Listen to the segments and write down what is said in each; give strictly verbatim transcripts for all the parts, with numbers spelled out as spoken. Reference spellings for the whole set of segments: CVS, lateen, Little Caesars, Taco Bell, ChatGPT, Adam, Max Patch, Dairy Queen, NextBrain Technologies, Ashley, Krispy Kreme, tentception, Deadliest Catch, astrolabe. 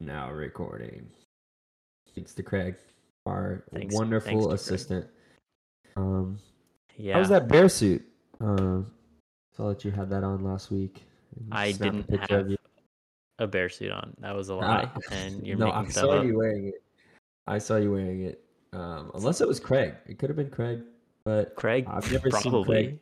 Now recording. Thanks to Craig, our thanks, wonderful thanks assistant. Craig. Um, yeah. How's that bear suit? Uh, I saw that you had that on last week. I didn't have a bear suit on. That was a lie. Ah. And you're no, making I saw up. you wearing it. I saw you wearing it. Um, unless it was Craig. It could have been Craig, but Craig. I've never probably. seen Craig.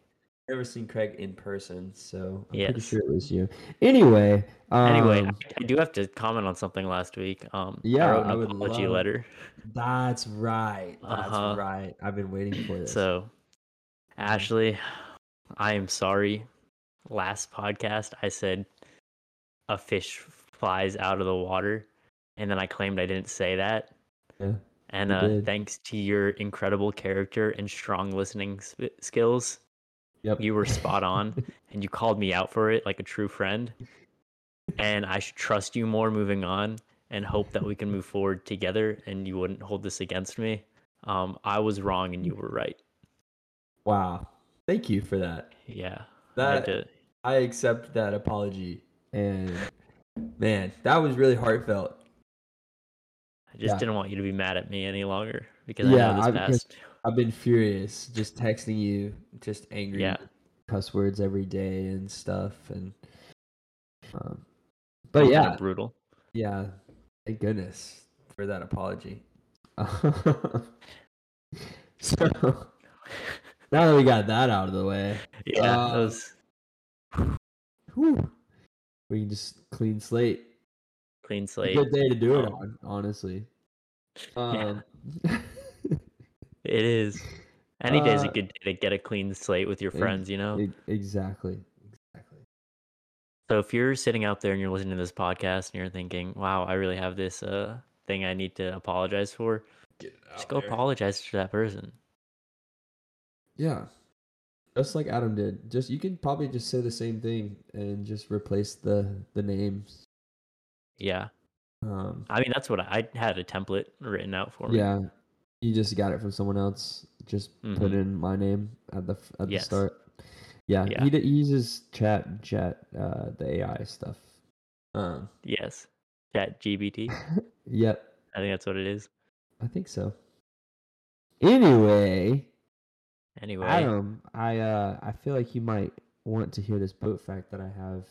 Never seen Craig in person, so I'm yes. pretty sure it was you. Anyway, um, anyway, I, I do have to comment on something last week. Um, yeah, I wrote an I would apology love... letter. That's right. That's uh-huh. right. I've been waiting for this. So, Ashley, I am sorry. Last podcast, I said a fish flies out of the water, and then I claimed I didn't say that. Yeah, and uh, thanks to your incredible character and strong listening sp- skills. Yep. You were spot on, and you called me out for it like a true friend. And I should trust you more moving on and hope that we can move forward together and you wouldn't hold this against me. Um, I was wrong and you were right. Wow. Thank you for that. Yeah. That I, I accept that apology. And man, that was really heartfelt. I just yeah. didn't want you to be mad at me any longer because yeah, I know this I've, past... I've been furious, just texting you, just angry yeah. cuss words every day and stuff, and um, but That's yeah, kind of brutal. Yeah, thank goodness for that apology. So now that we got that out of the way, yeah, uh, that was... whew, we can just clean slate. Clean slate. Good day to do it on, honestly. Um, yeah. It is. Any uh, day's a good day to get a clean slate with your friends, you know? Exactly. Exactly. So if you're sitting out there and you're listening to this podcast and you're thinking, wow, I really have this uh, thing I need to apologize for, just go there. apologize to that person. Yeah. Just like Adam did. Just you can probably just say the same thing and just replace the, the names. Yeah. Um, I mean, that's what I, I had a template written out for me. Yeah. You just got it from someone else. Just mm-hmm. put in my name at the at yes. the start. Yeah, yeah. He, d- he uses chat, chat, uh, the A I stuff. Um, yes, ChatGPT. Yep. I think that's what it is. I think so. Anyway. Anyway, Adam, I uh, I feel like you might want to hear this boat fact that I have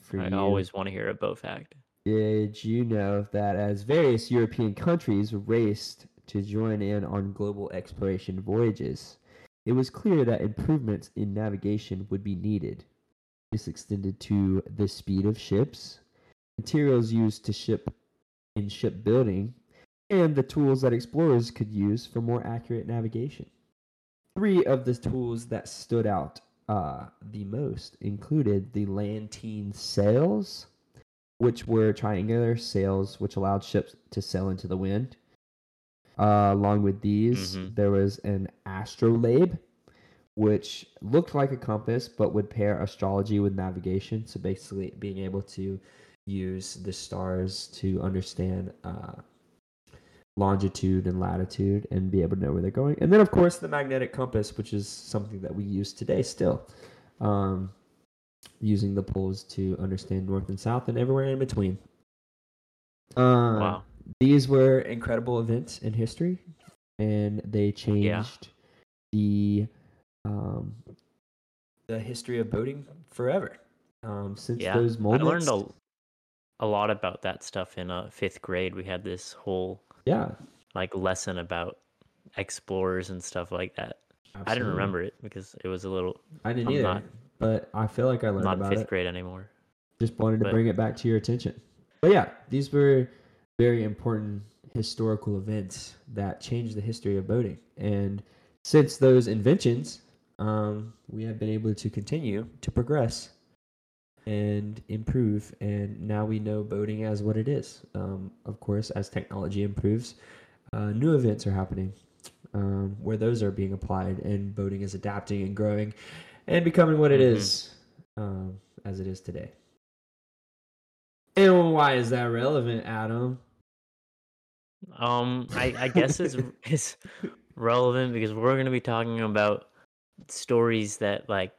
for I you. I always want to hear a boat fact. Did you know that as various European countries raced to join in on global exploration voyages, it was clear that improvements in navigation would be needed. This extended to the speed of ships, materials used to ship in shipbuilding, and the tools that explorers could use for more accurate navigation. Three of the tools that stood out uh, the most included the lateen sails, which were triangular sails which allowed ships to sail into the wind. Uh, along with these, mm-hmm. there was an astrolabe, which looked like a compass, but would pair astrology with navigation. So basically being able to use the stars to understand uh, longitude and latitude and be able to know where they're going. And then, of course, the magnetic compass, which is something that we use today still, um, using the poles to understand north and south and everywhere in between. Uh, wow. These were incredible events in history, and they changed yeah. the um, the history of boating forever. Um, since yeah. those moments, I learned a, a lot about that stuff in uh, fifth grade. We had this whole yeah like lesson about explorers and stuff like that. Absolutely. I didn't remember it because it was a little. I didn't I'm either, not, but I feel like I learned not about fifth it. grade anymore. Just wanted to but, bring it back to your attention. But yeah, these were very important historical events that changed the history of boating. And since those inventions, um, we have been able to continue to progress and improve. And now we know boating as what it is. Um, of course, as technology improves, uh, new events are happening um, where those are being applied, and boating is adapting and growing and becoming what it mm-hmm. is um, as it is today. And why is that relevant, Adam? Um, I, I guess it's, it's relevant because we're going to be talking about stories that, like,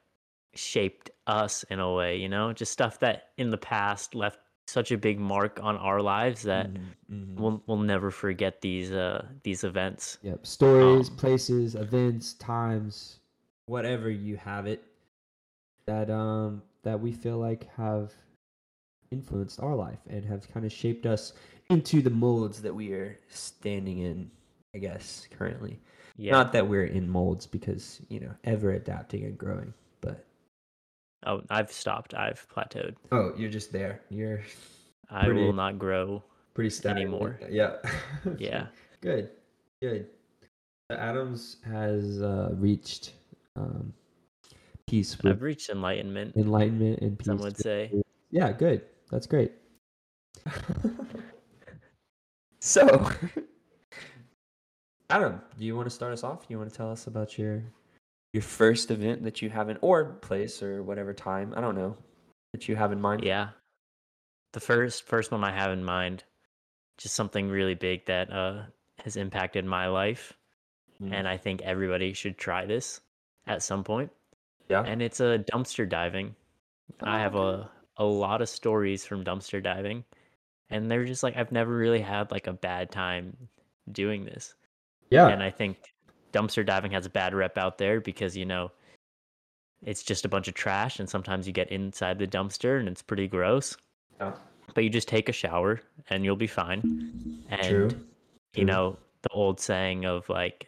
shaped us in a way, you know? Just stuff that in the past left such a big mark on our lives that mm-hmm, mm-hmm. we'll we'll never forget these uh these events. Yep, stories, um, places, events, times, whatever you have it that um that we feel like have influenced our life and have kind of shaped us into the molds that we are standing in, I guess, currently. Yeah. Not that we're in molds because, you know, ever adapting and growing, but oh, I've stopped. I've plateaued. Oh, you're just there. You're I pretty, will not grow pretty stagnant anymore. Yeah. Yeah. Good. Good. Adams has uh, reached um, peace. With I've reached enlightenment. Enlightenment and peace. Some would say. Yeah, good. That's great. So, Adam, do you want to start us off? You want to tell us about your your first event that you have in, or place, or whatever time, I don't know, that you have in mind? Yeah. The first first one I have in mind, just something really big that uh, has impacted my life, mm. and I think everybody should try this at some point. Yeah. And it's a uh, dumpster diving. Oh, I have okay. a, a lot of stories from dumpster diving, and they're just like, I've never really had like a bad time doing this. Yeah. And I think dumpster diving has a bad rep out there because, you know, it's just a bunch of trash, and sometimes you get inside the dumpster and it's pretty gross. Oh. But you just take a shower and you'll be fine. And, True. True. you know, the old saying of like,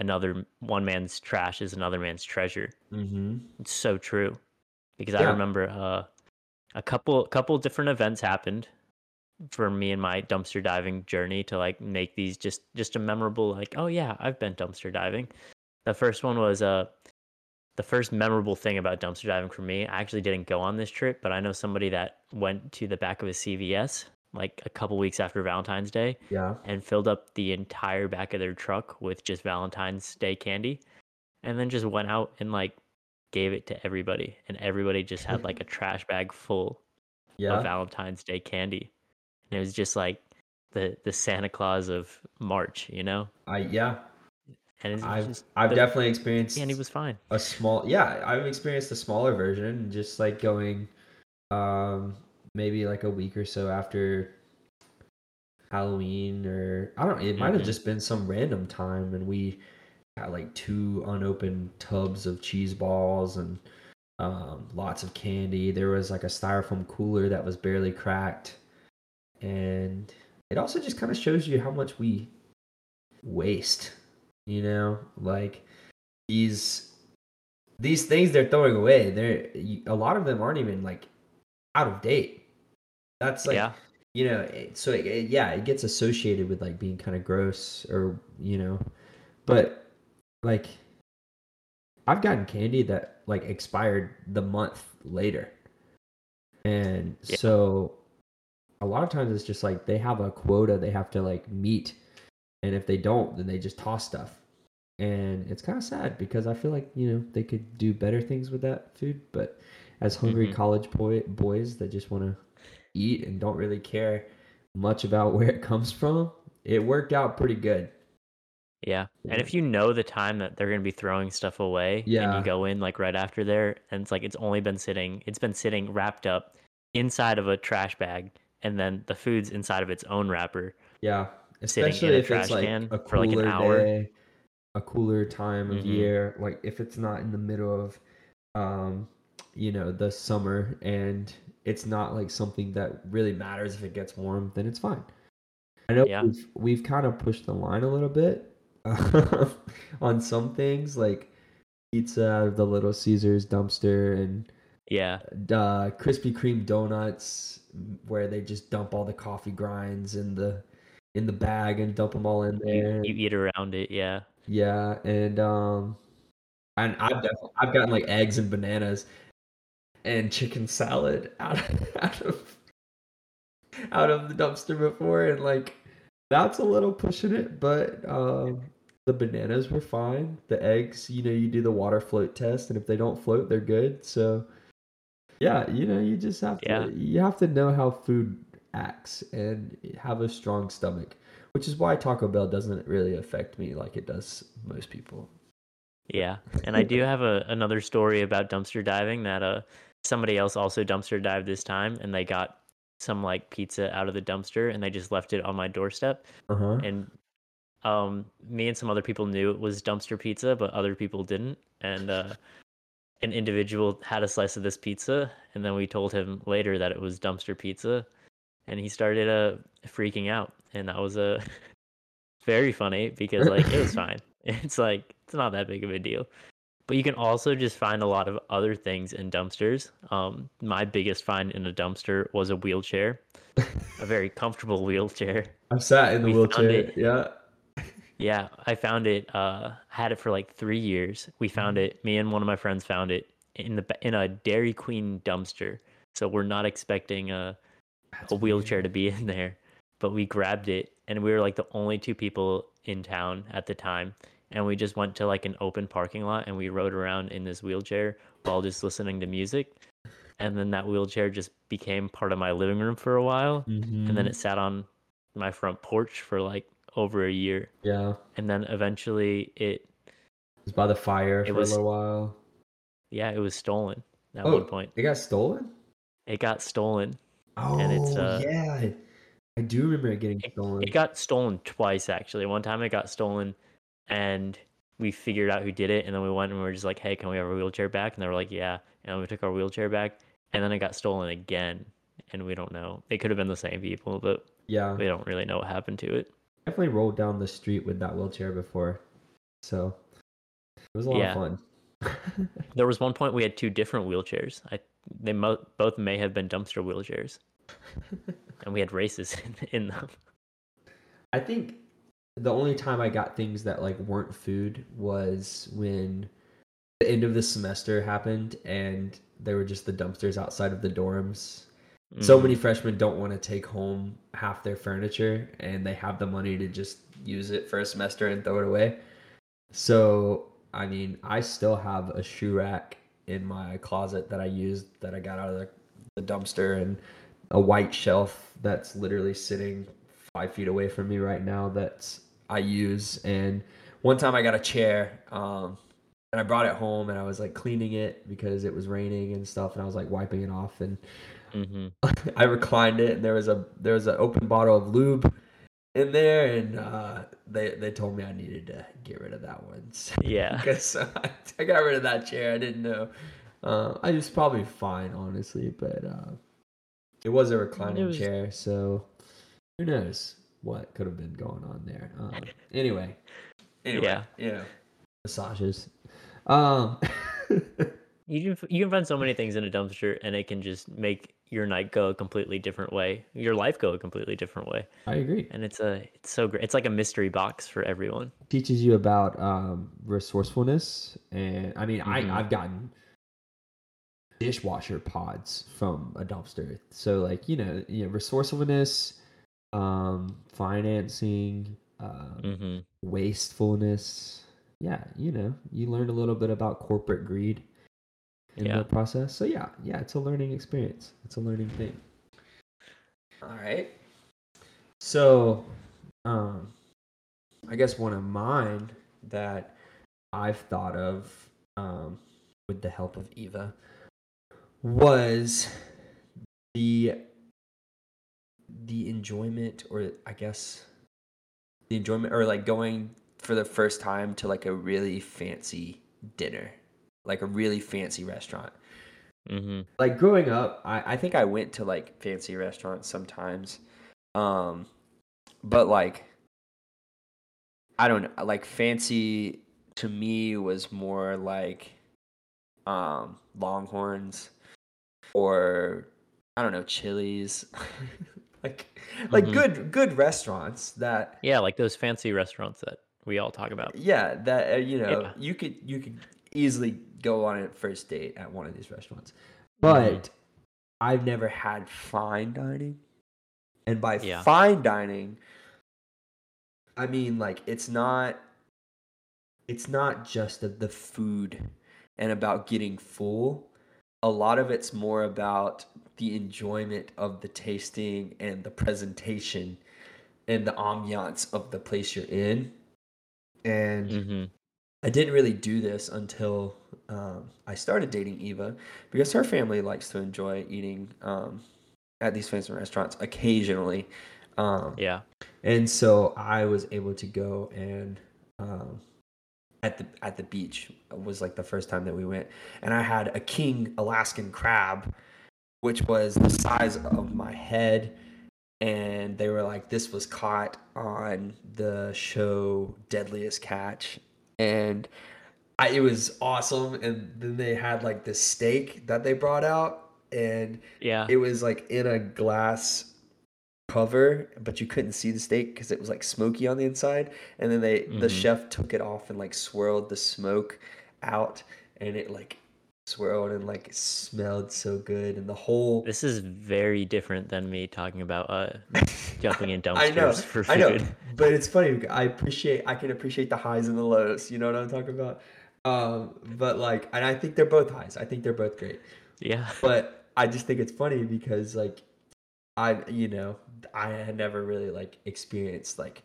another one man's trash is another man's treasure. Mm-hmm. It's so true. Because yeah. I remember uh, a couple couple different events happened for me and my dumpster diving journey to like make these just just a memorable, like, oh yeah, I've been dumpster diving. The first one was uh the first memorable thing about dumpster diving for me. I actually didn't go on this trip, but I know somebody that went to the back of a C V S like a couple weeks after Valentine's Day, yeah, and filled up the entire back of their truck with just Valentine's Day candy, and then just went out and like gave it to everybody, and everybody just had like a trash bag full yeah. of Valentine's Day candy. And it was just like the the Santa Claus of March, you know? I yeah. And it's I've just, I've the, definitely experienced and he was fine. A small yeah, I've experienced a smaller version, just like going um maybe like a week or so after Halloween, or I don't it mm-hmm. might have just been some random time, and we got like two unopened tubs of cheese balls and um lots of candy. There was like a styrofoam cooler that was barely cracked. And it also just kind of shows you how much we waste, you know, like these these things they're throwing away. They're a lot of them aren't even like out of date. That's like, yeah. you know, so it, it, yeah, it gets associated with like being kind of gross, or, you know, but like I've gotten candy that like expired the month later. And yeah. so a lot of times it's just like they have a quota they have to like meet, and if they don't, then they just toss stuff. And it's kind of sad because I feel like, you know, they could do better things with that food, but as hungry mm-hmm. college boy, boys that just want to eat and don't really care much about where it comes from, it worked out pretty good. Yeah. And if you know the time that they're going to be throwing stuff away yeah. and you go in like right after there, and it's like it's only been sitting, it's been sitting wrapped up inside of a trash bag, and then the food's inside of its own wrapper. Yeah, especially if it's like a cooler like hour. day, a cooler time of mm-hmm. year. Like if it's not in the middle of, um, you know, the summer, and it's not like something that really matters if it gets warm, then it's fine. I know yeah. we've, we've kind of pushed the line a little bit on some things, like pizza out of the Little Caesars dumpster, and yeah, uh, Krispy Kreme donuts, where they just dump all the coffee grinds in the in the bag and dump them all in there. You, you eat around it, yeah. Yeah, and um, and I've definitely, I've gotten like eggs and bananas and chicken salad out of, out of out of the dumpster before, and like that's a little pushing it, but um, the bananas were fine. The eggs, you know, you do the water float test, and if they don't float, they're good. So. Yeah, you know, you just have to yeah. you have to know how food acts and have a strong stomach, which is why Taco Bell doesn't really affect me like it does most people. Yeah, and I do have a, another story about dumpster diving that uh somebody else also dumpster dived this time, and they got some like pizza out of the dumpster, and they just left it on my doorstep. Uh-huh. And um, me and some other people knew it was dumpster pizza, but other people didn't. And uh, an individual had a slice of this pizza, and then we told him later that it was dumpster pizza, and he started uh, freaking out. And that was a uh, very funny because like it was fine. It's like it's not that big of a deal. But you can also just find a lot of other things in dumpsters. Um, my biggest find in a dumpster was a wheelchair, a very comfortable wheelchair. I've sat in the we wheelchair. It, yeah. Yeah, I found it. Uh, had it for like three years. We found it. Me and one of my friends found it in the in a Dairy Queen dumpster. So we're not expecting a That's a wheelchair weird. to be in there, but we grabbed it, and we were like the only two people in town at the time. And we just went to like an open parking lot, and we rode around in this wheelchair while just listening to music. And then that wheelchair just became part of my living room for a while. Mm-hmm. And then it sat on my front porch for like over a year. Yeah. And then eventually it, it was by the fire for was, a little while. Yeah, it was stolen at oh, one point. It got stolen? It got stolen. Oh, and it's, uh, yeah. I do remember it getting it, stolen. It got stolen twice, actually. One time it got stolen, and we figured out who did it, and then we went and we were just like, hey, can we have our wheelchair back? And they were like, yeah. And we took our wheelchair back, and then it got stolen again, and we don't know. It could have been the same people, but yeah, we don't really know what happened to it. Definitely rolled down the street with that wheelchair before, so it was a lot yeah. of fun. There was one point we had two different wheelchairs. I they mo- both may have been dumpster wheelchairs, and we had races in, in them. I think the only time I got things that like weren't food was when the end of the semester happened, and they were just the dumpsters outside of the dorms. Mm. So many freshmen don't want to take home half their furniture, and they have the money to just use it for a semester and throw it away. So, I mean, I still have a shoe rack in my closet that I used that I got out of the, the dumpster, and a white shelf that's literally sitting five feet away from me right now that's I use. And one time I got a chair, um, and I brought it home, and I was like cleaning it because it was raining and stuff, and I was like wiping it off, and mm-hmm. I reclined it, and there was a there was an open bottle of lube in there, and uh, they they told me I needed to get rid of that one. So, yeah, because I, I got rid of that chair. I didn't know. Uh, I was probably fine, honestly, but uh, it was a reclining it was... chair, so who knows what could have been going on there. Uh, anyway, anyway, yeah, you know, massages. Um, you can you can find so many things in a dumpster, and it can just make your night go a completely different way, your life go a completely different way. I agree, and it's a it's so great. It's like a mystery box for everyone. It teaches you about um, resourcefulness, and I mean, mm-hmm. I I've gotten dishwasher pods from a dumpster, so like you know, you know resourcefulness. Um, financing, um, mm-hmm. wastefulness. Yeah, you know, you learned a little bit about corporate greed in yeah. the process. So yeah, yeah, it's a learning experience. It's a learning thing. All right. So, um, I guess one of mine that I've thought of, um, with the help of Eva, was the the enjoyment, or I guess the enjoyment, or like going for the first time to like a really fancy dinner, like a really fancy restaurant. Mm-hmm. Like growing up, I, I think I went to like fancy restaurants sometimes. Um, but like, I don't know, like fancy to me was more like um, Longhorns or I don't know, Chili's. Like, like mm-hmm. good, good restaurants that. Yeah, like those fancy restaurants that we all talk about. Yeah, that uh, you know, yeah. you could you could easily go on a first date at one of these restaurants. But mm-hmm. I've never had fine dining, and by yeah. fine dining, I mean like it's not, it's not just the, the food and about getting full. A lot of it's more about the enjoyment of the tasting and the presentation and the ambiance of the place you're in. And mm-hmm. I didn't really do this until um, I started dating Eva, because her family likes to enjoy eating um, at these fancy restaurants occasionally. Um, yeah. And so I was able to go and um, at the at the beach was like the first time that we went, and I had a king Alaskan crab, which was the size of my head. And they were like, this was caught on the show Deadliest Catch. And I, it was awesome. And then they had like this steak that they brought out. And yeah, it was like in a glass cover, but you couldn't see the steak because it was like smoky on the inside. And then they mm-hmm. the chef took it off and like swirled the smoke out. And it like swirled and like smelled so good. And the whole this is very different than me talking about uh jumping in dumpsters I know, for food. I know, but it's funny. I appreciate I can appreciate the highs and the lows, you know what I'm talking about? Um but like, and I think they're both highs, I think they're both great. Yeah, but I just think it's funny because like I you know I had never really like experienced like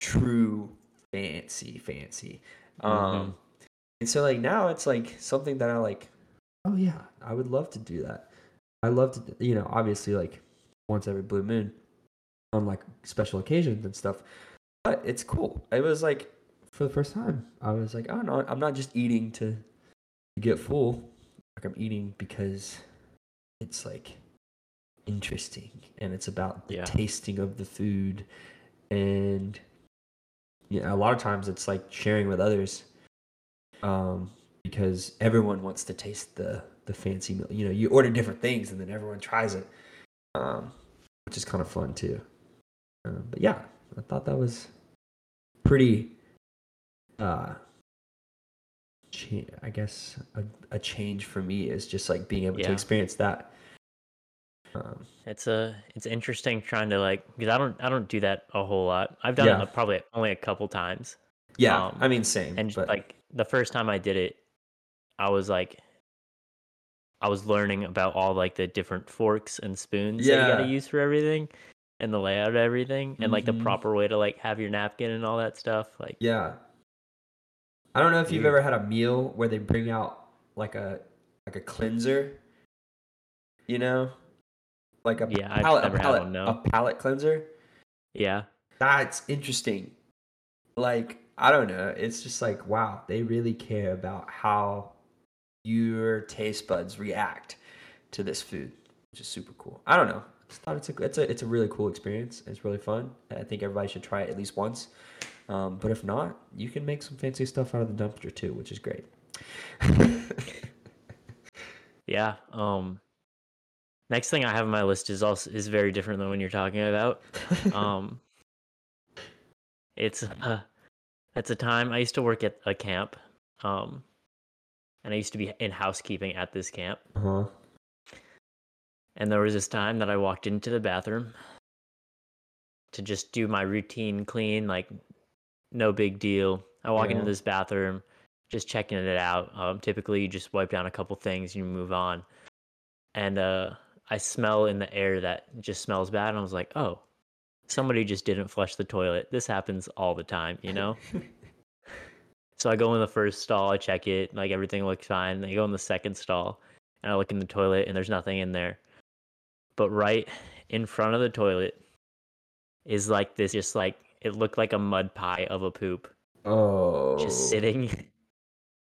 true fancy fancy um mm-hmm. And so like now it's like something that I like, oh yeah, I would love to do that. I love to, you know, obviously like once every blue moon on like special occasions and stuff, but it's cool. It was like for the first time, I was like, oh no, I'm not just eating to get full. Like I'm eating because it's like interesting and it's about the yeah. tasting of the food. And yeah, you know, a lot of times it's like sharing with others. Um, because everyone wants to taste the, the fancy meal. You know, you order different things and then everyone tries it, um, which is kind of fun too. Uh, but yeah, I thought that was pretty, uh, cha- I guess a, a change for me is just like being able yeah. to experience that. Um, it's a, it's interesting trying to like, cause I don't, I don't do that a whole lot. I've done yeah. it probably only a couple times. Yeah. Um, I mean, same. And but... like, the first time I did it, I was like, I was learning about all like the different forks and spoons yeah. that you gotta use for everything, and the layout of everything, and mm-hmm. like the proper way to like have your napkin and all that stuff. Like, yeah, I don't know if dude. you've ever had a meal where they bring out like a like a cleanser, you know, like a yeah, palate, I've never a palate, had one, no. a palate cleanser. Yeah, that's interesting. Like, I don't know. It's just like, wow, they really care about how your taste buds react to this food, which is super cool. I don't know. I just thought it's a it's a it's a really cool experience. It's really fun. I think everybody should try it at least once. Um, but if not, you can make some fancy stuff out of the dumpster too, which is great. yeah. Um, next thing I have on my list is also is very different than what you're talking about. Um, it's. Uh, At the time, I used to work at a camp, um, and I used to be in housekeeping at this camp. Uh-huh. And there was this time that I walked into the bathroom to just do my routine clean, like, no big deal. I walk yeah. into this bathroom, just checking it out. Um, typically, you just wipe down a couple things, you move on. And uh, I smell in the air that just smells bad, and I was like, oh. Somebody just didn't flush the toilet. This happens all the time, you know? So I go in the first stall, I check it, like everything looks fine. I go in the second stall, and I look in the toilet, and there's nothing in there. But right in front of the toilet is like this, just like, it looked like a mud pie of a poop. Oh. Just sitting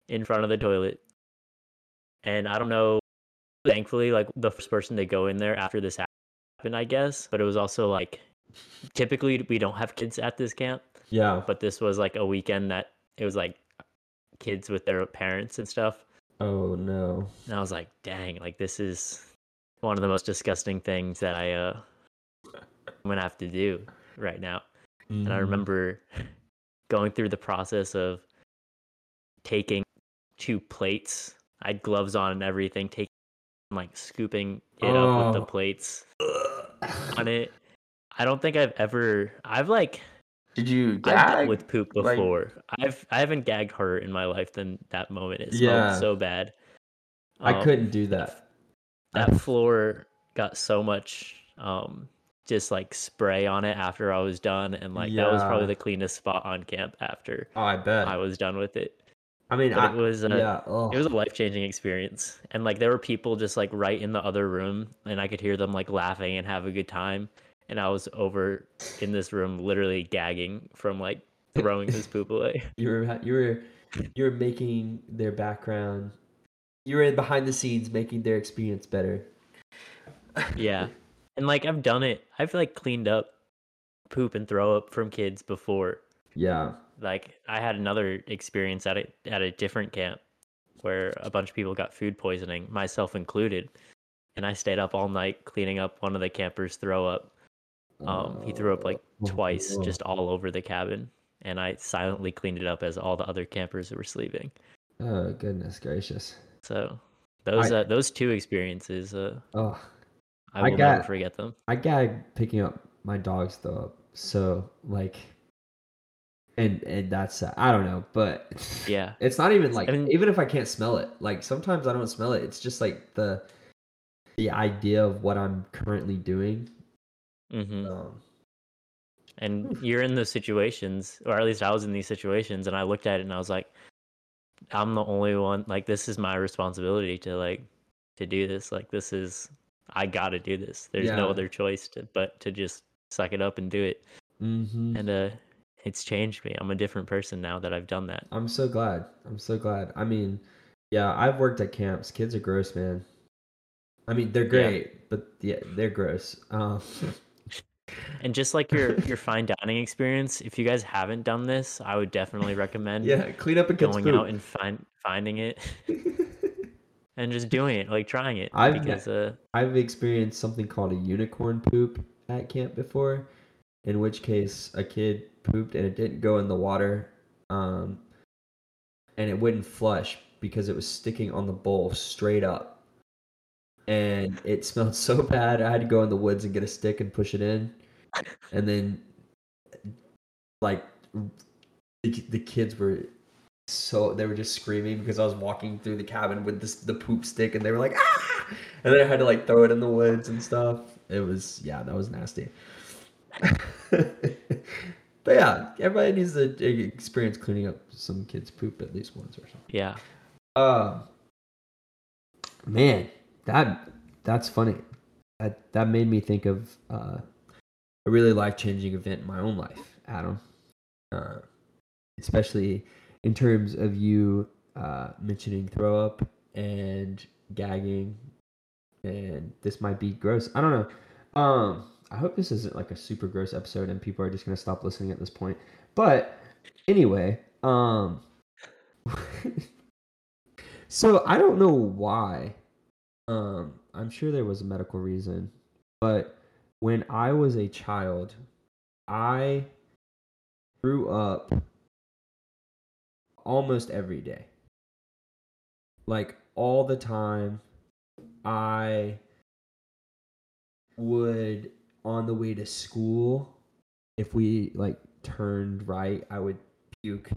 in front of the toilet. And I don't know, thankfully, like the first person to go in there after this happened, I guess, but it was also like, typically we don't have kids at this camp, yeah but this was like a weekend that it was like kids with their parents and stuff. Oh no. And I was like, dang, like this is one of the most disgusting things that I uh I'm gonna have to do right now. mm. And I remember going through the process of taking two plates, I had gloves on and everything, taking like scooping it oh. up with the plates on it. I don't think I've ever. I've like. Did you gag? I've dealt with poop before. Like, I've I haven't gagged harder in my life than that moment. It smelled yeah. so bad. Um, I couldn't do that. That I... floor got so much, um, just like spray on it after I was done, and like yeah. that was probably the cleanest spot on camp after. Oh, I bet. I was done with it. I mean, I, it was a, yeah, oh. it was a life-changing experience. And like there were people just like right in the other room, and I could hear them like laughing and have a good time. And I was over in this room literally gagging from like throwing this poop away. You were you were you were making their background. You were behind the scenes making their experience better. Yeah. And like I've done it. I've like cleaned up poop and throw up from kids before. Yeah. Like I had another experience at it at a different camp where a bunch of people got food poisoning, myself included. And I stayed up all night cleaning up one of the campers' throw up. Um, he threw up like twice, just all over the cabin, and I silently cleaned it up as all the other campers were sleeping. Oh goodness gracious! So those I, uh, those two experiences, uh, oh, I will I got, never forget them. I gagged picking up my dog's throw up. So like, and and that's uh, I don't know, but yeah, it's not even like I mean, even if I can't smell it, like sometimes I don't smell it. It's just like the the idea of what I'm currently doing. Mm-hmm. Um, and you're in those situations, or at least I was in these situations, and I looked at it and I was like, I'm the only one, like this is my responsibility to like to do this, like this is I gotta do this, there's yeah. no other choice to, but to just suck it up and do it. Mm-hmm. And uh it's changed me. I'm a different person now that I've done that. I'm so glad. I'm so glad. I mean, yeah, I've worked at camps. Kids are gross, man. I mean, they're great, yeah. but yeah, they're gross. Um And just like your, your fine dining experience, if you guys haven't done this, I would definitely recommend yeah, clean up a kid's going food. out and find, finding it and just doing it, like trying it. I've, because, uh, I've experienced something called a unicorn poop at camp before, in which case a kid pooped and it didn't go in the water, um, and it wouldn't flush because it was sticking on the bowl straight up. And it smelled so bad, I had to go in the woods and get a stick and push it in. And then, like, the, the kids were so, they were just screaming because I was walking through the cabin with this, the poop stick, and they were like, ah! And then I had to, like, throw it in the woods and stuff. It was, yeah, that was nasty. But yeah, everybody needs to experience cleaning up some kids' poop at least once or something. Yeah. Uh, man. That that's funny. That that made me think of uh, a really life-changing event in my own life, Adam. Uh, especially in terms of you uh, mentioning throw up and gagging, and this might be gross. I don't know. Um, I hope this isn't like a super gross episode, and people are just gonna stop listening at this point. But anyway, um, so I don't know why. Um, I'm sure there was a medical reason, but when I was a child, I threw up almost every day. Like, all the time, I would, on the way to school, if we, like, turned right, I would puke.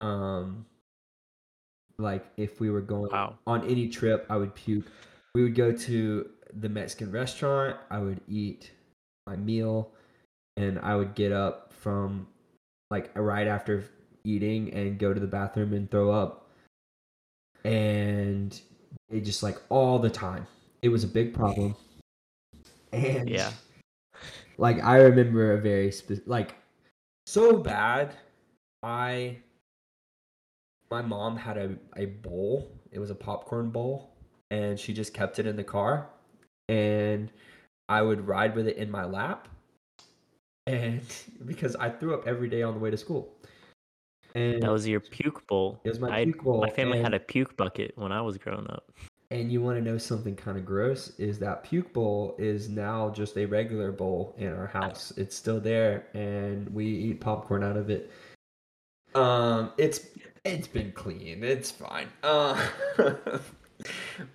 Um... Like if we were going wow. on any trip, I would puke. We would go to the Mexican restaurant. I would eat my meal, and I would get up from like right after eating and go to the bathroom and throw up. And it just like all the time. It was a big problem. And yeah, like I remember a very specific, like so bad. I. My mom had a, a bowl. It was a popcorn bowl, and she just kept it in the car, and I would ride with it in my lap, and because I threw up every day on the way to school. And that was your puke bowl. It was my I, puke bowl. My family and, had a puke bucket when I was growing up. And you want to know something kind of gross is that puke bowl is now just a regular bowl in our house. Oh. It's still there, and we eat popcorn out of it. Um, it's It's been clean. It's fine. Uh,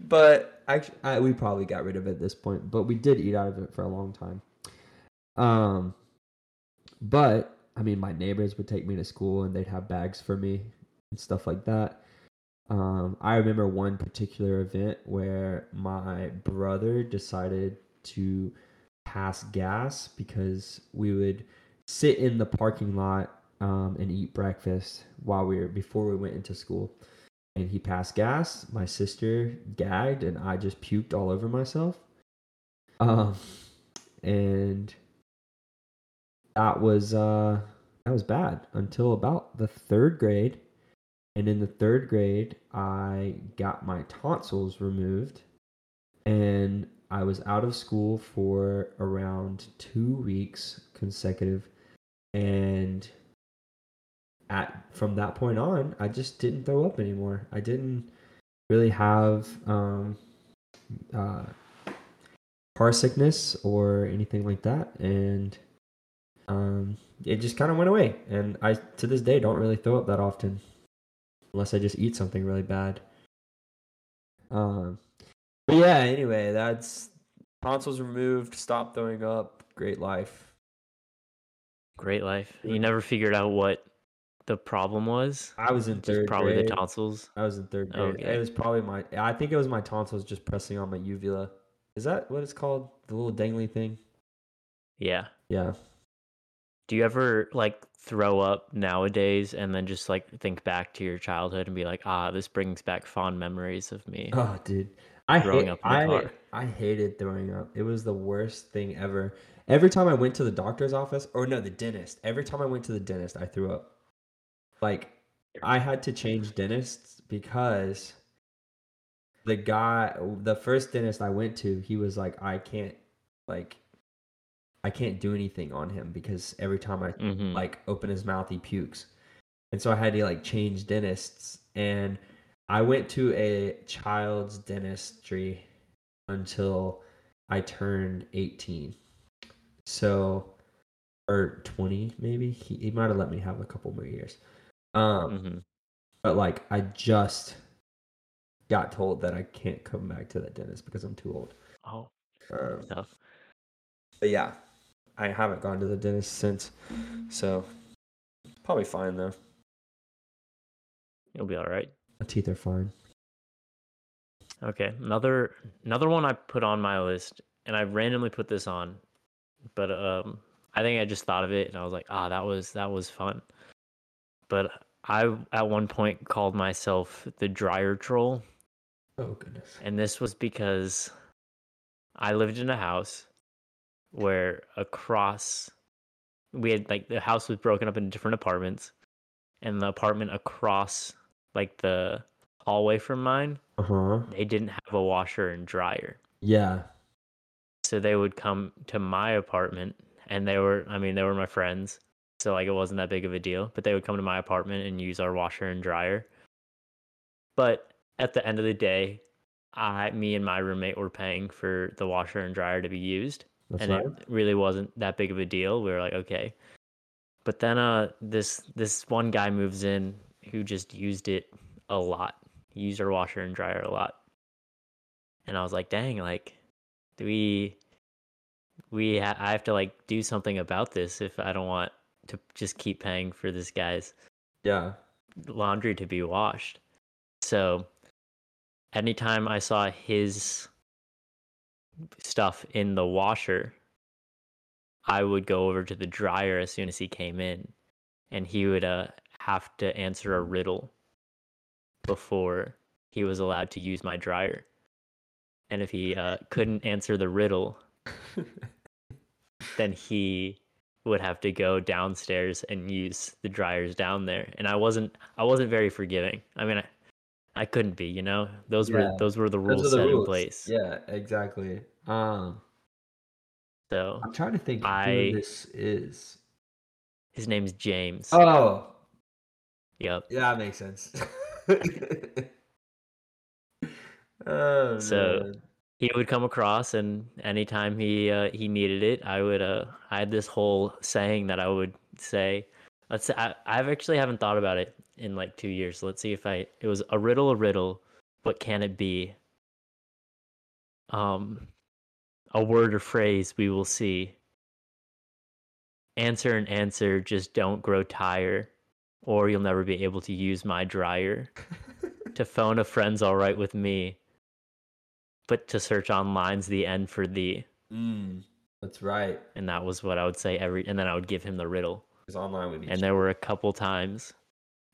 but actually, I, we probably got rid of it at this point. But we did eat out of it for a long time. Um, but, I mean, my neighbors would take me to school and they'd have bags for me and stuff like that. Um, I remember one particular event where my brother decided to pass gas because we would sit in the parking lot um, and eat breakfast while we were, before we went into school. And he passed gas. My sister gagged, and I just puked all over myself. Um, and that was uh, that was bad until about the third grade. And in the third grade, I got my tonsils removed, and I was out of school for around two weeks consecutive. And at from that point on, I just didn't throw up anymore. I didn't really have um, uh, car sickness or anything like that. And um, it just kind of went away. And I, to this day, don't really throw up that often unless I just eat something really bad. Um. But yeah, anyway, that's tonsils removed, stop throwing up, great life. Great life. You never figured out what the problem was? I was in third grade. Just probably the tonsils? I was in third grade. Okay. It was probably my, I think it was my tonsils just pressing on my uvula. Is that what it's called? The little dangly thing? Yeah. Yeah. Do you ever, like, throw up nowadays and then just, like, think back to your childhood and be like, ah, this brings back fond memories of me? Oh, dude. I hate, up I, I hated throwing up. It was the worst thing ever. Every time I went to the doctor's office, or no, the dentist. Every time I went to the dentist, I threw up. Like, I had to change dentists because the guy, the first dentist I went to, he was like, I can't, like, I can't do anything on him because every time I, mm-hmm. like, open his mouth, he pukes. And so I had to, like, change dentists. And I went to a child's dentistry until I turned eighteen. So, or twenty maybe. He, he might have let me have a couple more years. Um, mm-hmm. But like I just got told that I can't come back to that dentist because I'm too old. Oh, um, tough. But yeah, I haven't gone to the dentist since. So, probably fine though. You'll be all right. My teeth are fine. Okay, another another one I put on my list, and I randomly put this on, but um, I think I just thought of it, and I was like, ah, that was that was fun. But I at one point called myself the dryer troll. Oh goodness! And this was because I lived in a house where across we had like the house was broken up into different apartments, and the apartment across. Like the hallway from mine, uh-huh. They didn't have a washer and dryer. Yeah. So they would come to my apartment, and they were, I mean, they were my friends. So, like, it wasn't that big of a deal. But they would come to my apartment and use our washer and dryer. But at the end of the day, I, me and my roommate were paying for the washer and dryer to be used. That's and right. It really wasn't that big of a deal. We were like, okay. But then uh, this this one guy moves in who just used it a lot. He used our washer and dryer a lot. And I was like, dang, like, do we, we, ha- I have to like do something about this if I don't want to just keep paying for this guy's yeah laundry to be washed. So anytime I saw his stuff in the washer, I would go over to the dryer as soon as he came in, and he would, uh, have to answer a riddle before he was allowed to use my dryer. And if he uh, couldn't answer the riddle, then he would have to go downstairs and use the dryers down there. And I wasn't, I wasn't very forgiving. I mean, I, I couldn't be, you know, those yeah. were, those were the rules set in place. Yeah, exactly. Um, so I'm trying to think I, who this is. His name's James. Oh, yep. Yeah, that makes sense. oh, so man. He would come across, and anytime he uh, he needed it, I would. Uh, I had this whole saying that I would say. Let's. Say, I I've actually haven't thought about it in like two years. Let's see if I. It was a riddle, a riddle. What can it be? Um, a word or phrase we will see. Answer and answer. Just don't grow tired. Or you'll never be able to use my dryer. To phone a friend's all right with me. But to search online's the end for thee. Mm, that's right. And that was what I would say every, and then I would give him the riddle. Because online would be. And cheap. There were a couple times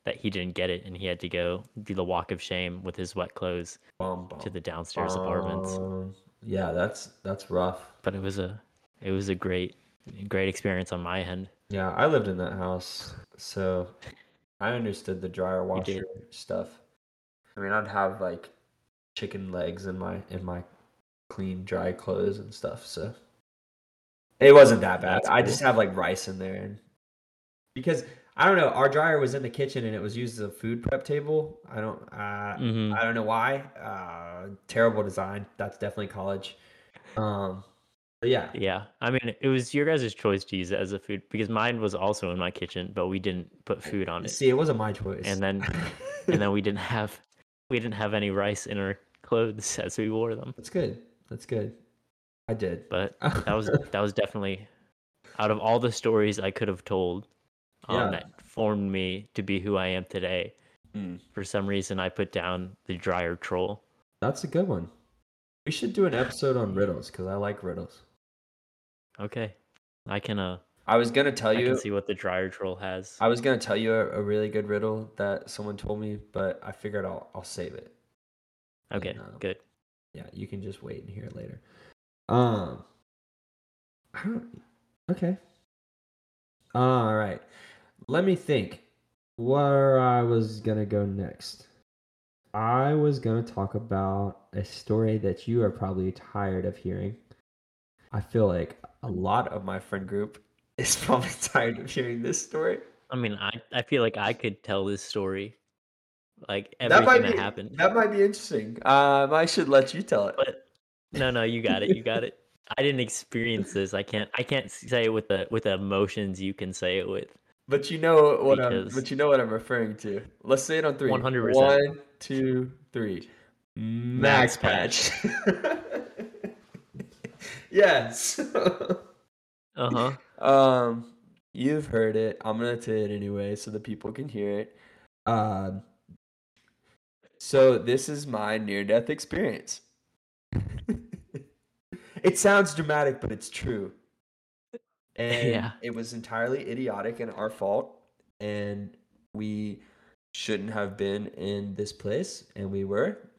that he didn't get it, and he had to go do the walk of shame with his wet clothes bum, bum, to the downstairs bum. apartments. Yeah, that's that's rough. But it was a it was a great great experience on my end. Yeah, I lived in that house, so I understood the dryer washer stuff. I mean, I'd have like chicken legs in my in my clean dry clothes and stuff, so it wasn't that bad. That's I cool. just have like rice in there, and because I don't know, our dryer was in the kitchen and it was used as a food prep table. I don't uh mm-hmm. I don't know why. Uh terrible design. That's definitely college. Um but yeah. Yeah. I mean, it was your guys' choice to use it as a food, because mine was also in my kitchen, but we didn't put food on it. See, it wasn't my choice. And then and then we didn't have we didn't have any rice in our clothes as we wore them. That's good. That's good. I did. But that was that was definitely, out of all the stories I could have told, Um, yeah. that formed me to be who I am today. Mm. For some reason, I put down the dryer troll. That's a good one. We should do an episode on riddles, because I like riddles. Okay, I can. Uh, I was gonna tell I you. Can see what the dryer troll has. I was gonna tell you a, a really good riddle that someone told me, but I figured I'll I'll save it. Okay, and, um, good. Yeah, you can just wait and hear it later. Um. I don't, okay. All right. Let me think where I was going to go next. I was going to talk about a story that you are probably tired of hearing. I feel like a lot of my friend group is probably tired of hearing this story. I mean, I, I feel like I could tell this story. Like everything that, might be, that happened. That might be interesting. Um, I should let you tell it. But, no, no, you got it. You got it. I didn't experience this. I can't I can't say it with the with the emotions you can say it with. But you know what I'm, but you know what I'm referring to. Let's say it on three. one hundred percent. One, two, three. Max, Max Patch. Patch. Yes. Uh-huh. Um, you've heard it. I'm going to say it anyway so the people can hear it. Um, so this is my near-death experience. It sounds dramatic, but it's true. And yeah. It was entirely idiotic and our fault, and we shouldn't have been in this place, and we were.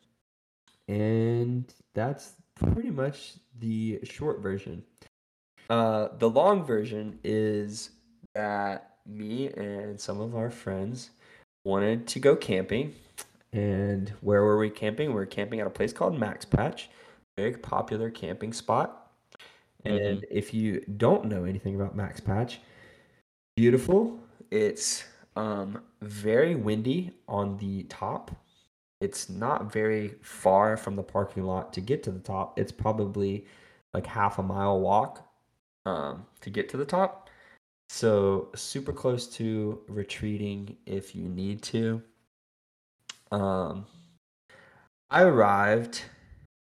And that's pretty much the short version. Uh, the long version is that me and some of our friends wanted to go camping. And where were we camping? We were camping at a place called Max Patch. Very popular camping spot. And mm-hmm. if you don't know anything about Max Patch, beautiful. It's um, very windy on the top. It's not very far from the parking lot to get to the top. It's probably like half a mile walk um, to get to the top. So super close to retreating if you need to. Um, I arrived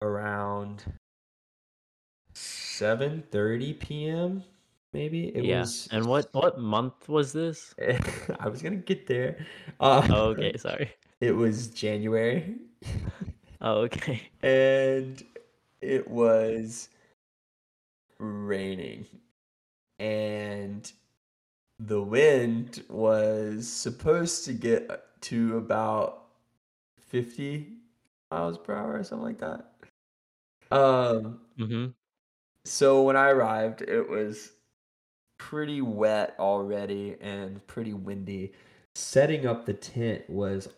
around seven thirty p.m. maybe it yeah. was. And what what month was this? I was gonna get there. Uh, oh, okay, sorry. It was January. Oh, okay. And it was raining, and the wind was supposed to get to about fifty miles per hour or something like that. Um, mm-hmm. So when I arrived, it was pretty wet already and pretty windy. Setting up the tent was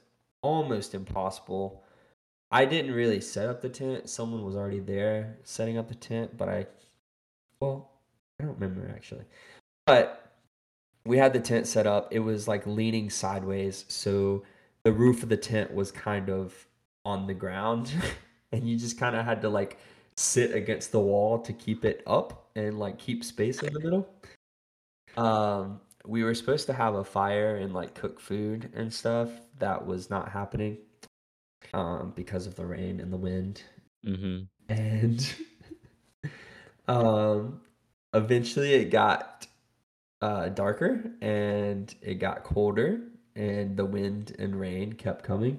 almost impossible. I didn't really set up the tent. Someone was already there setting up the tent, but I, well, I don't remember actually. But we had the tent set up. It was like leaning sideways, so the roof of the tent was kind of on the ground. And you just kind of had to like sit against the wall to keep it up and like keep space in the middle. Um, we were supposed to have a fire and like cook food and stuff. That was not happening um, because of the rain and the wind. Mm-hmm. And um, eventually it got uh, darker and it got colder, and the wind and rain kept coming.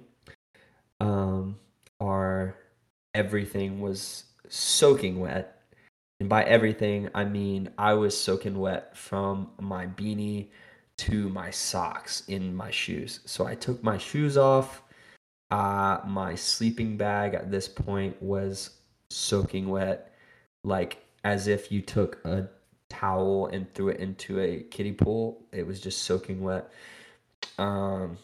Um, our Everything was soaking wet. And by everything, I mean I was soaking wet from my beanie to my socks in my shoes. So I took my shoes off. Uh, my sleeping bag at this point was soaking wet, like as if you took a towel and threw it into a kiddie pool. It was just soaking wet. Um,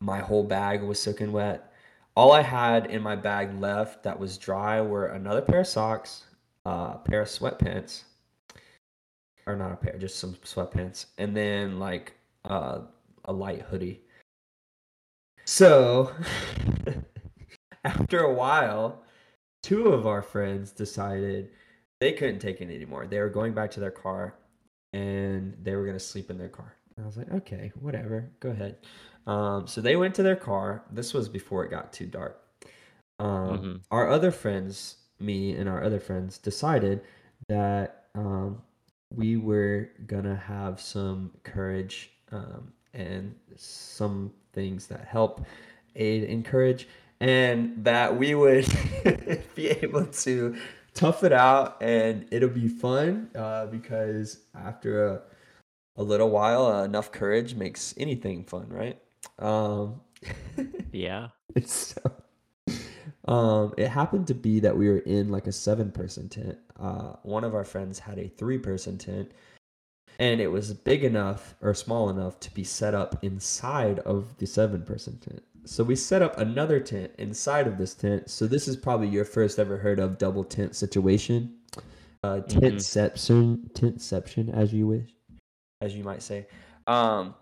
my whole bag was soaking wet. All I had in my bag left that was dry were another pair of socks, Uh, a pair of sweatpants, or not a pair, just some sweatpants, and then like uh, a light hoodie. So after a while, two of our friends decided they couldn't take it anymore. They were going back to their car, and they were going to sleep in their car. And I was like, okay, whatever, go ahead. Um, so they went to their car. This was before it got too dark. Um, mm-hmm. Our other friends... me and our other friends decided that um, we were gonna have some courage um, and some things that help, aid, and courage, and that we would be able to tough it out, and it'll be fun uh, because after a, a little while, uh, enough courage makes anything fun, right? Um, yeah. So Um, it happened to be that we were in like a seven person tent. Uh, one of our friends had a three person tent, and it was big enough or small enough to be set up inside of the seven person tent. So we set up another tent inside of this tent. So this is probably your first ever heard of double tent situation, uh, tentception, tentception, as you wish, as you might say. Um,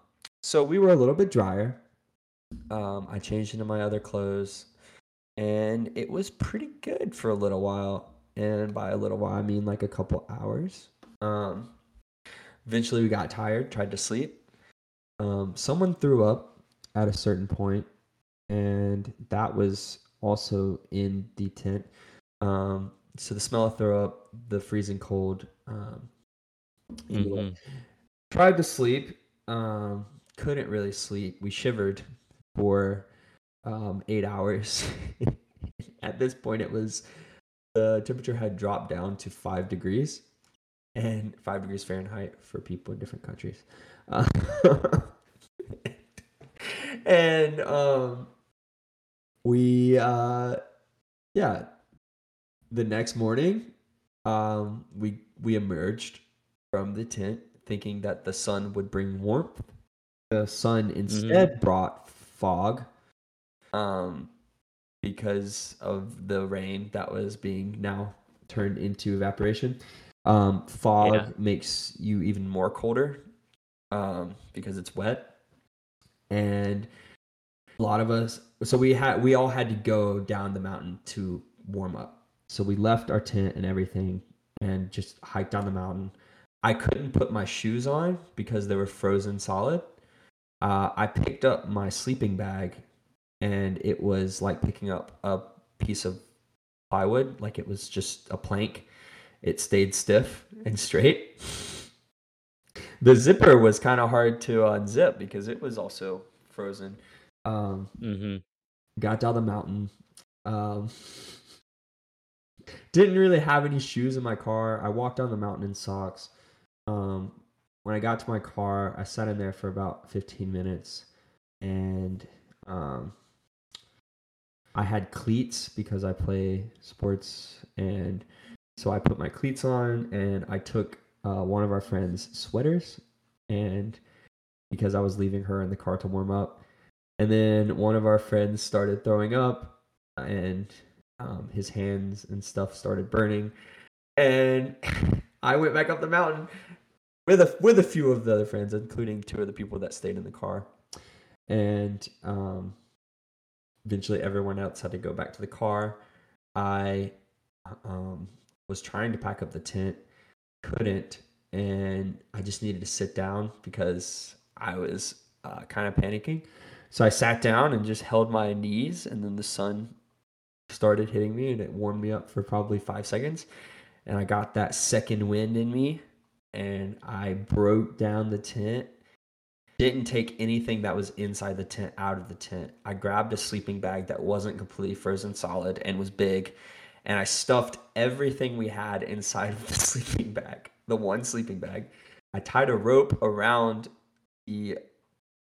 so we were a little bit drier. Um, I changed into my other clothes. And it was pretty good for a little while. And by a little while, I mean like a couple hours. Um, eventually, we got tired, tried to sleep. Um, someone threw up at a certain point, and that was also in the tent. Um, so the smell of throw up, the freezing cold. Um, anyway, mm-hmm. Tried to sleep. Um, couldn't really sleep. We shivered for... Um, eight hours. At this point, it was the temperature had dropped down to five degrees, and five degrees Fahrenheit for people in different countries. Uh, and um, we, uh, yeah, the next morning, um, we we emerged from the tent thinking that the sun would bring warmth. The sun instead mm-hmm. brought fog. Um, because of the rain that was being now turned into evaporation. Um, fog yeah. makes you even more colder, um, because it's wet. And a lot of us, so we had, we all had to go down the mountain to warm up. So we left our tent and everything and just hiked down the mountain. I couldn't put my shoes on because they were frozen solid. Uh, I picked up my sleeping bag, and it was like picking up a piece of plywood, like it was just a plank. It stayed stiff and straight. The zipper was kind of hard to unzip because it was also frozen. Um, mm-hmm. Got down the mountain. Um, didn't really have any shoes in my car. I walked down the mountain in socks. Um, when I got to my car, I sat in there for about fifteen minutes, and um, I had cleats because I play sports, and so I put my cleats on, and I took uh, one of our friends' sweaters, and because I was leaving her in the car to warm up, and then one of our friends started throwing up, and um, his hands and stuff started burning, and I went back up the mountain with a with a few of the other friends, including two of the people that stayed in the car, and um. Eventually, everyone else had to go back to the car. I um, was trying to pack up the tent, couldn't, and I just needed to sit down because I was uh, kind of panicking. So I sat down and just held my knees, and then the sun started hitting me, and it warmed me up for probably five seconds. And I got that second wind in me, and I broke down the tent. Didn't take anything that was inside the tent out of the tent. I grabbed a sleeping bag that wasn't completely frozen solid and was big, and I stuffed everything we had inside of the sleeping bag, the one sleeping bag. I tied a rope around the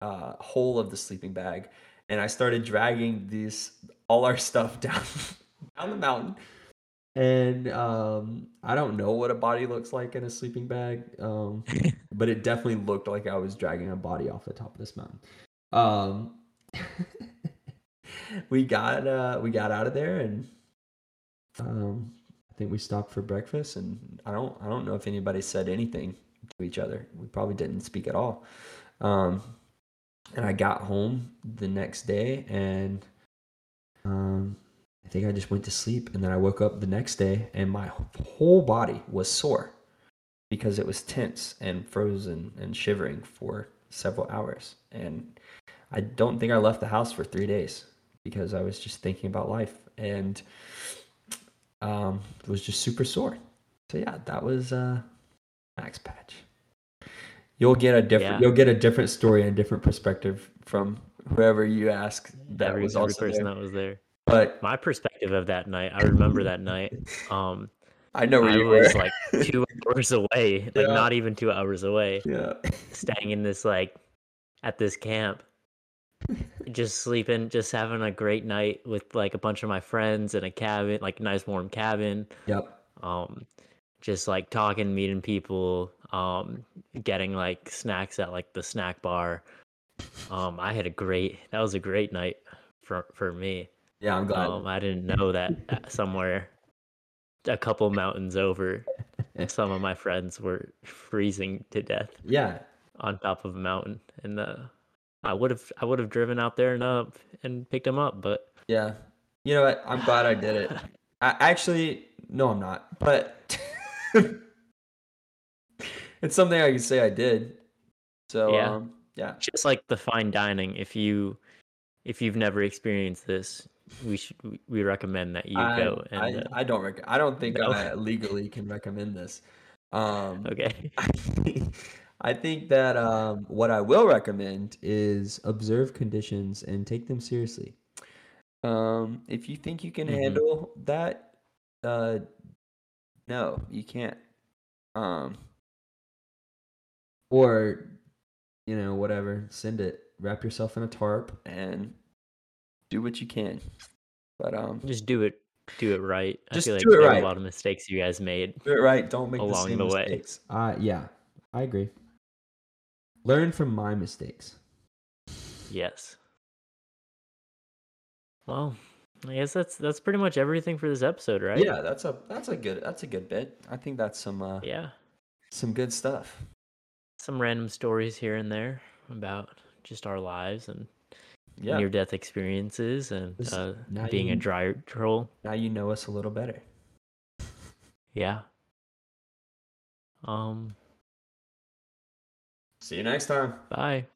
uh, hole of the sleeping bag, and I started dragging this, all our stuff down, down the mountain. And um, I don't know what a body looks like in a sleeping bag, um, but it definitely looked like I was dragging a body off the top of this mountain. Um, we got uh, we got out of there, and um, I think we stopped for breakfast. And I don't I don't know if anybody said anything to each other. We probably didn't speak at all. Um, and I got home the next day, and um. I think I just went to sleep, and then I woke up the next day and my whole body was sore because it was tense and frozen and shivering for several hours. And I don't think I left the house for three days because I was just thinking about life, and um, was just super sore. So yeah, that was uh, Max Patch. You'll get a different, yeah. you'll get a different story and a different perspective from whoever you ask. That every, was also every person there. that was there. But my perspective of that night, I remember that night. Um, I know where I you was were. like two hours away, yeah. like not even two hours away. Yeah, staying in this like at this camp, just sleeping, just having a great night with like a bunch of my friends in a cabin, like nice warm cabin. Yep. Um, just like talking, meeting people, um, getting like snacks at like the snack bar. Um, I had a great. That was a great night for for me. Yeah, I'm glad. Um, I didn't know that somewhere a couple mountains over, some of my friends were freezing to death. Yeah, on top of a mountain, and uh, I would have I would have driven out there and up and picked them up, but yeah, you know what? I'm glad I did it. I actually no, I'm not, but it's something I can say I did. So yeah, um, yeah, just like the fine dining. If you if you've never experienced this. We should. We recommend that you I, go. And, I, uh, I don't. Rec- I don't think no. I legally can recommend this. Um, okay. I think, I think that um, what I will recommend is observe conditions and take them seriously. Um, if you think you can mm-hmm. handle that, uh, no, you can't. Um, or, you know, whatever. Send it. Wrap yourself in a tarp and. Do what you can, but um, just do it. Do it right. Just I feel like do it there right. Were a lot of mistakes you guys made. Do it right. Don't make along the, same the way. Mistakes. Uh, yeah, I agree. Learn from my mistakes. Yes. Well, I guess that's that's pretty much everything for this episode, right? Yeah, that's a that's a good that's a good bit. I think that's some uh, yeah, some good stuff. Some random stories here and there about just our lives and. Yeah. Near-death experiences and uh, being you, a dry troll. Now you know us a little better. Yeah. Um. See you next time. Bye.